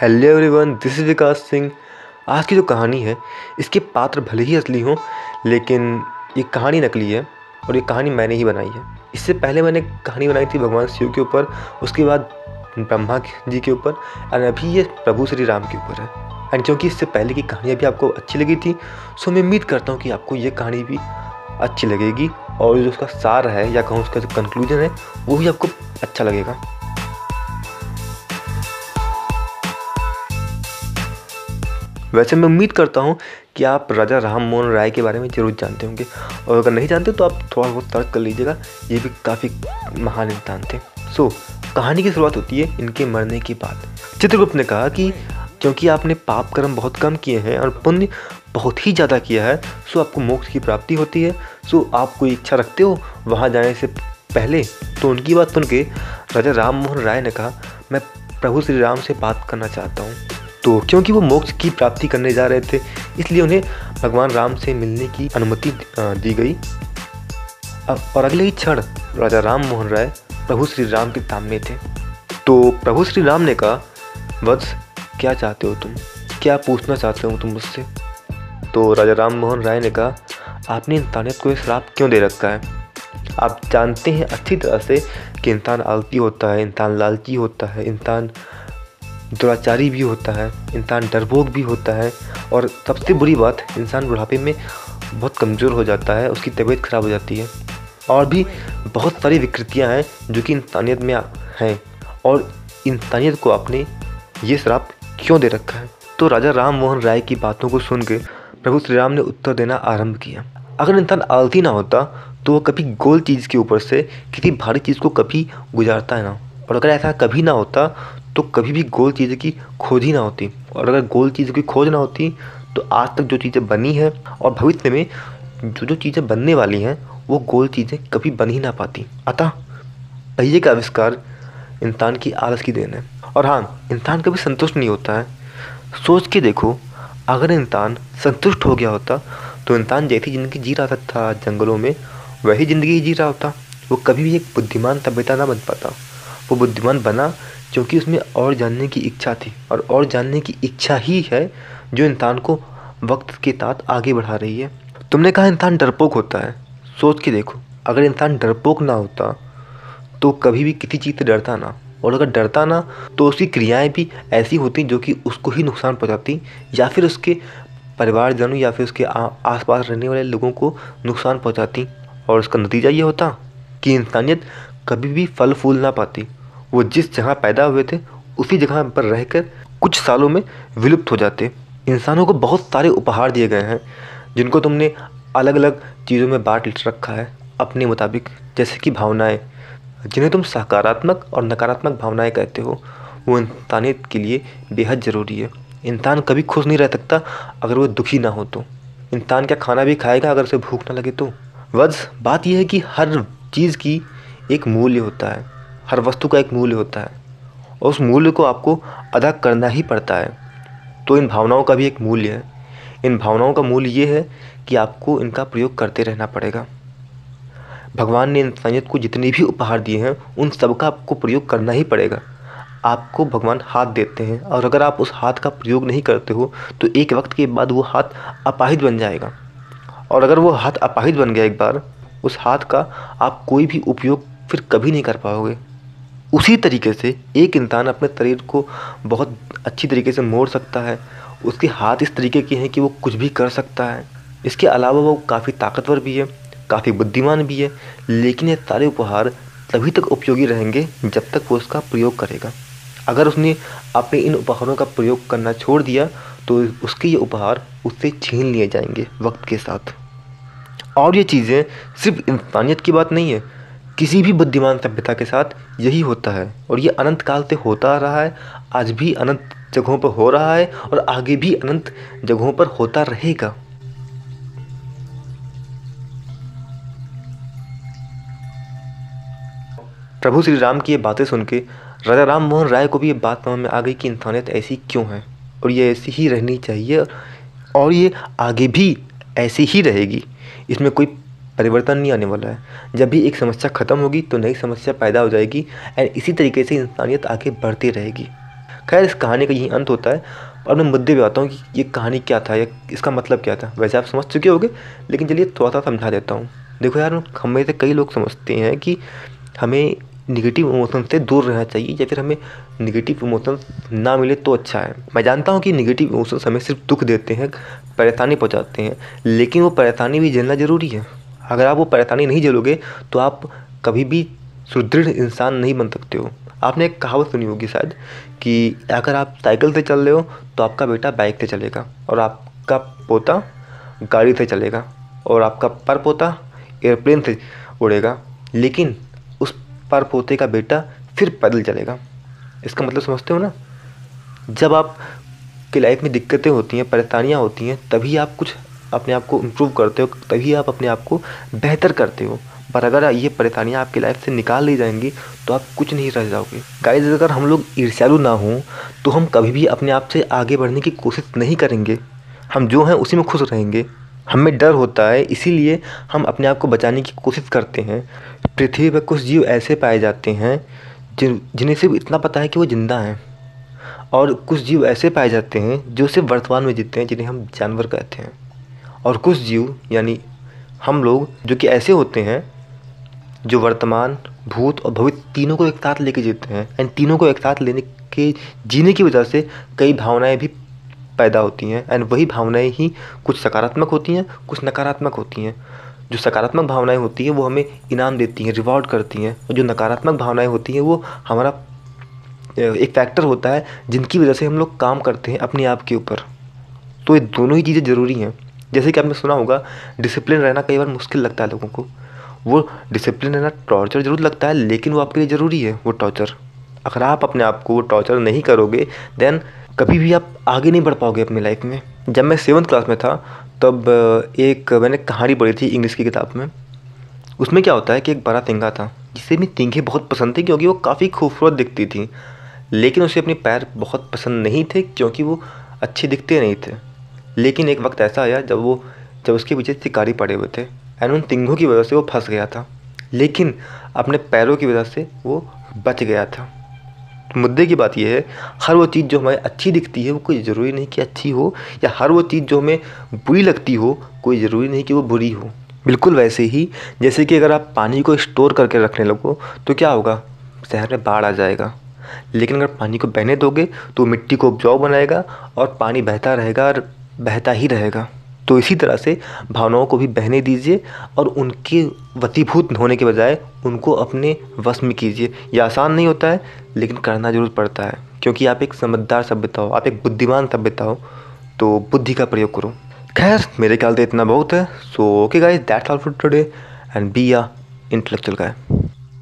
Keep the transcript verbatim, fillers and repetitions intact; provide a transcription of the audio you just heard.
Hello everyone, this is Vikas Singh. आज की जो कहानी है इसके पात्र भले ही असली हों, लेकिन ये कहानी नकली है और ये कहानी मैंने ही बनाई है। इससे पहले मैंने कहानी बनाई थी भगवान शिव के ऊपर, उसके बाद ब्रह्मा जी के ऊपर, और अभी ये प्रभु श्री राम के ऊपर है। एंड क्योंकि इससे पहले की कहानियाँ भी आपको अच्छी लगी थी, सो मैं उम्मीद करता हूँ कि आपको ये कहानी भी अच्छी लगेगी और जो उसका सार है या कहूँ उसका जो कंक्लूजन है वो भी आपको अच्छा लगेगा। वैसे मैं उम्मीद करता हूँ कि आप राजा राम मोहन राय के बारे में ज़रूर जानते होंगे, और अगर नहीं जानते तो आप थोड़ा बहुत सर्च कर लीजिएगा, ये भी काफ़ी महान इंसान थे। सो so, कहानी की शुरुआत होती है इनके मरने के बाद। चित्रगुप्त ने कहा कि क्योंकि आपने पाप कर्म बहुत कम किए हैं और पुण्य बहुत ही ज़्यादा किया है, सो आपको मोक्ष की प्राप्ति होती है। सो आप कोई इच्छा रखते हो वहाँ जाने से पहले? तो उनकी बात सुन के राजा राम मोहन राय ने कहा, मैं प्रभु श्री राम से बात करना चाहता हूँ। तो क्योंकि वो मोक्ष की प्राप्ति करने जा रहे थे, इसलिए उन्हें भगवान राम से मिलने की अनुमति दी गई। और अगले ही क्षण राजा राम मोहन राय प्रभु श्री राम के सामने थे। तो प्रभु श्री राम ने कहा, वत्स क्या चाहते हो तुम, क्या पूछना चाहते हो तुम मुझसे? तो राजा राम मोहन राय ने कहा, आपने इंसानियत को ये श्राप क्यों दे रखा है? आप जानते हैं अच्छी तरह से कि इंसान आलसी होता है, इंसान लालची होता है, इंसान दुराचारी भी होता है, इंसान डरपोक भी होता है, और सबसे बुरी बात इंसान बुढ़ापे में बहुत कमज़ोर हो जाता है, उसकी तबीयत ख़राब हो जाती है, और भी बहुत सारी विकृतियां हैं जो कि इंसानियत में हैं। और इंसानियत को आपने ये श्राप क्यों दे रखा है? तो राजा राम मोहन राय की बातों को सुन के प्रभु श्री राम ने उत्तर देना आरंभ किया। अगर इंसान आलसी ना होता तो वह कभी गोल चीज़ के ऊपर से किसी भारी चीज़ को कभी गुजारता है ना, और अगर ऐसा कभी ना होता तो कभी भी गोल चीज़ की खोज ही ना होती, और अगर गोल चीज़ की खोज ना होती तो आज तक जो चीज़ें बनी हैं और भविष्य में जो जो चीज़ें बनने वाली हैं वो गोल चीज़ें कभी बन ही ना पाती। अतः पहिए का आविष्कार इंसान की आलस की देन है। और हाँ, इंसान कभी संतुष्ट नहीं होता है। सोच के देखो, अगर इंसान संतुष्ट हो गया होता तो इंसान जैसी ज़िंदगी जी रहा था जंगलों में, वही ज़िंदगी जी रहा होता। वो कभी भी एक बुद्धिमान सभ्यता ना बन पाता। वो बुद्धिमान बना क्योंकि उसमें और जानने की इच्छा थी, और और जानने की इच्छा ही है जो इंसान को वक्त के साथ आगे बढ़ा रही है। तुमने कहा इंसान डरपोक होता है, सोच के देखो, अगर इंसान डरपोक ना होता तो कभी भी किसी चीज़ से डरता ना, और अगर डरता ना तो उसकी क्रियाएं भी ऐसी होती जो कि उसको ही नुकसान पहुँचाती, या फिर उसके परिवारजनों या फिर उसके आस पास रहने वाले लोगों को नुकसान पहुँचाती। और उसका नतीजा ये होता कि इंसानियत कभी भी फल फूल ना पाती। वो जिस जगह पैदा हुए थे उसी जगह पर रहकर कुछ सालों में विलुप्त हो जाते। इंसानों को बहुत सारे उपहार दिए गए हैं जिनको तुमने अलग अलग चीज़ों में बांट रखा है अपने मुताबिक, जैसे कि भावनाएं, जिन्हें तुम सकारात्मक और नकारात्मक भावनाएं कहते हो, वो इंसानियत के लिए बेहद ज़रूरी है। इंसान कभी खुश नहीं रह सकता अगर वो दुखी ना हो तो। इंसान क्या खाना भी खाएगा अगर उसे भूख ना लगे तो? वज बात यह है कि हर चीज़ की एक मूल्य होता है, हर वस्तु का एक मूल्य होता है, और उस मूल्य को आपको अदा करना ही पड़ता है। तो इन भावनाओं का भी एक मूल्य है। इन भावनाओं का मूल्य ये है कि आपको इनका प्रयोग करते रहना पड़ेगा। भगवान ने इंसानियत को जितने भी उपहार दिए हैं उन सब का आपको प्रयोग करना ही पड़ेगा। आपको भगवान हाथ देते हैं, और अगर आप उस हाथ का प्रयोग नहीं करते हो तो एक वक्त के बाद वो हाथ अपाहिज बन जाएगा, और अगर वो हाथ अपाहिज बन गया एक बार, उस हाथ का आप कोई भी उपयोग फिर कभी नहीं कर पाओगे। उसी तरीके से एक इंसान अपने शरीर को बहुत अच्छी तरीके से मोड़ सकता है, उसके हाथ इस तरीके के हैं कि वो कुछ भी कर सकता है। इसके अलावा वो काफ़ी ताकतवर भी है, काफ़ी बुद्धिमान भी है, लेकिन ये सारे उपहार तभी तक उपयोगी रहेंगे जब तक वो उसका प्रयोग करेगा। अगर उसने अपने इन उपहारों का प्रयोग करना छोड़ दिया तो उसके ये उपहार उससे छीन लिए जाएंगे वक्त के साथ। और ये चीज़ें सिर्फ इंसानियत की बात नहीं है, किसी भी बुद्धिमान सभ्यता के साथ यही होता है, और ये अनंत काल से होता आ रहा है, आज भी अनंत जगहों पर हो रहा है और आगे भी अनंत जगहों पर होता रहेगा। प्रभु श्री राम की ये बातें सुन के राजा राम मोहन राय को भी ये बात समझ में आ गई कि इंसानियत ऐसी क्यों है, और ये ऐसी ही रहनी चाहिए, और ये आगे भी ऐसी ही रहेगी, इसमें कोई परिवर्तन नहीं आने वाला है। जब भी एक समस्या ख़त्म होगी तो नई समस्या पैदा हो जाएगी, और इसी तरीके से इंसानियत आगे बढ़ती रहेगी। खैर इस कहानी का यही अंत होता है। और मैं मुद्दे पे आता हूँ कि ये कहानी क्या था या इसका मतलब क्या था। वैसे आप समझ चुके होंगे, लेकिन चलिए थोड़ा सा समझा देता हूँ। देखो यार, हम में से कई लोग समझते हैं कि हमें निगेटिव इमोशन से दूर रहना चाहिए या फिर हमें निगेटिव इमोशन ना मिले तो अच्छा है। मैं जानता हूँ कि निगेटिव इमोशंस हमें सिर्फ दुख देते हैं, परेशानी पहुँचाते हैं, लेकिन वो परेशानी भी झेलना ज़रूरी है। अगर आप वो परेशानी नहीं झेलोगे तो आप कभी भी सुदृढ़ इंसान नहीं बन सकते हो। आपने एक कहावत सुनी होगी शायद कि अगर आप साइकिल से चल रहे हो तो आपका बेटा बाइक से चलेगा, और आपका पोता गाड़ी से चलेगा, और आपका पर पोता एयरप्लेन से उड़ेगा, लेकिन उस पर पोते का बेटा फिर पैदल चलेगा। इसका मतलब समझते हो ना। जब आप की लाइफ में दिक्कतें होती हैं, परेशानियाँ होती हैं, तभी आप कुछ अपने आप को इम्प्रूव करते हो, तभी आप अपने आप को बेहतर करते हो। पर अगर ये परेशानियाँ आपकी लाइफ से निकाल ली जाएंगी तो आप कुछ नहीं रह जाओगे। गाइस, अगर हम लोग ईर्ष्यालु ना हों तो हम कभी भी अपने आप से आगे बढ़ने की कोशिश नहीं करेंगे। हम जो हैं उसी में खुश रहेंगे। हमें डर होता है, इसीलिए हम अपने आप को बचाने की कोशिश करते हैं। पृथ्वी पर कुछ जीव ऐसे पाए जाते हैं जिन जिन्हें सिर्फ इतना पता है कि वो जिंदा हैं, और कुछ जीव ऐसे पाए जाते हैं जो सिर्फ वर्तमान में जीते हैं, जिन्हें हम जानवर कहते हैं। और कुछ जीव यानी हम लोग जो कि ऐसे होते हैं जो वर्तमान, भूत और भविष्य तीनों को एक साथ लेके जीते हैं। एंड तीनों को एक साथ लेने के जीने की वजह से कई भावनाएं भी पैदा होती हैं। एंड वही भावनाएं ही कुछ सकारात्मक होती हैं, कुछ नकारात्मक होती हैं। जो सकारात्मक भावनाएं होती हैं वो हमें इनाम देती हैं, रिवॉर्ड करती हैं, और जो नकारात्मक भावनाएं होती हैं वो हमारा एक फैक्टर होता है जिनकी वजह से हम लोग काम करते हैं अपने आप के ऊपर। तो ये दोनों ही चीज़ें ज़रूरी हैं। जैसे कि आपने सुना होगा, डिसिप्लिन रहना कई बार मुश्किल लगता है लोगों को। वो डिसिप्लिन रहना टॉर्चर ज़रूर लगता है, लेकिन वो आपके लिए ज़रूरी है वो टॉर्चर। अगर आप अपने आप को वो टॉर्चर नहीं करोगे देन कभी भी आप आगे नहीं बढ़ पाओगे अपनी लाइफ में। जब मैं सेवन्थ क्लास में था तब एक मैंने कहानी पढ़ी थी इंग्लिश की किताब में। उसमें क्या होता है कि एक बड़ा तींगा था, जिसे भी तींगे बहुत पसंद थे क्योंकि वो काफ़ी खूबसूरत दिखती थी, लेकिन उसे अपने पैर बहुत पसंद नहीं थे क्योंकि वो अच्छे दिखते नहीं थे। लेकिन एक वक्त ऐसा आया जब वो जब उसके पीछे शिकारी पड़े हुए थे, एंड उन तींगों की वजह से वो फंस गया था, लेकिन अपने पैरों की वजह से वो बच गया था। मुद्दे की बात यह है, हर वो चीज़ जो हमें अच्छी दिखती है वो कोई ज़रूरी नहीं कि अच्छी हो, या हर वो चीज़ जो हमें बुरी लगती हो कोई ज़रूरी नहीं कि वो बुरी हो। बिल्कुल वैसे ही जैसे कि अगर आप पानी को स्टोर करके रखने लगो तो क्या होगा, शहर में बाढ़ आ जाएगा, लेकिन अगर पानी को बहने दोगे तो मिट्टी को उपजाऊ बनाएगा और पानी बहता रहेगा और बहता ही रहेगा। तो इसी तरह से भावनाओं को भी बहने दीजिए और उनके वशीभूत होने के बजाय उनको अपने वश में कीजिए। यह आसान नहीं होता है, लेकिन करना ज़रूर पड़ता है, क्योंकि आप एक समझदार सभ्यता हो, आप एक बुद्धिमान सभ्यता हो, तो बुद्धि का प्रयोग करो। खैर, मेरे ख्याल से इतना बहुत है। So okay guys, that's all for today and be a intellectual guy.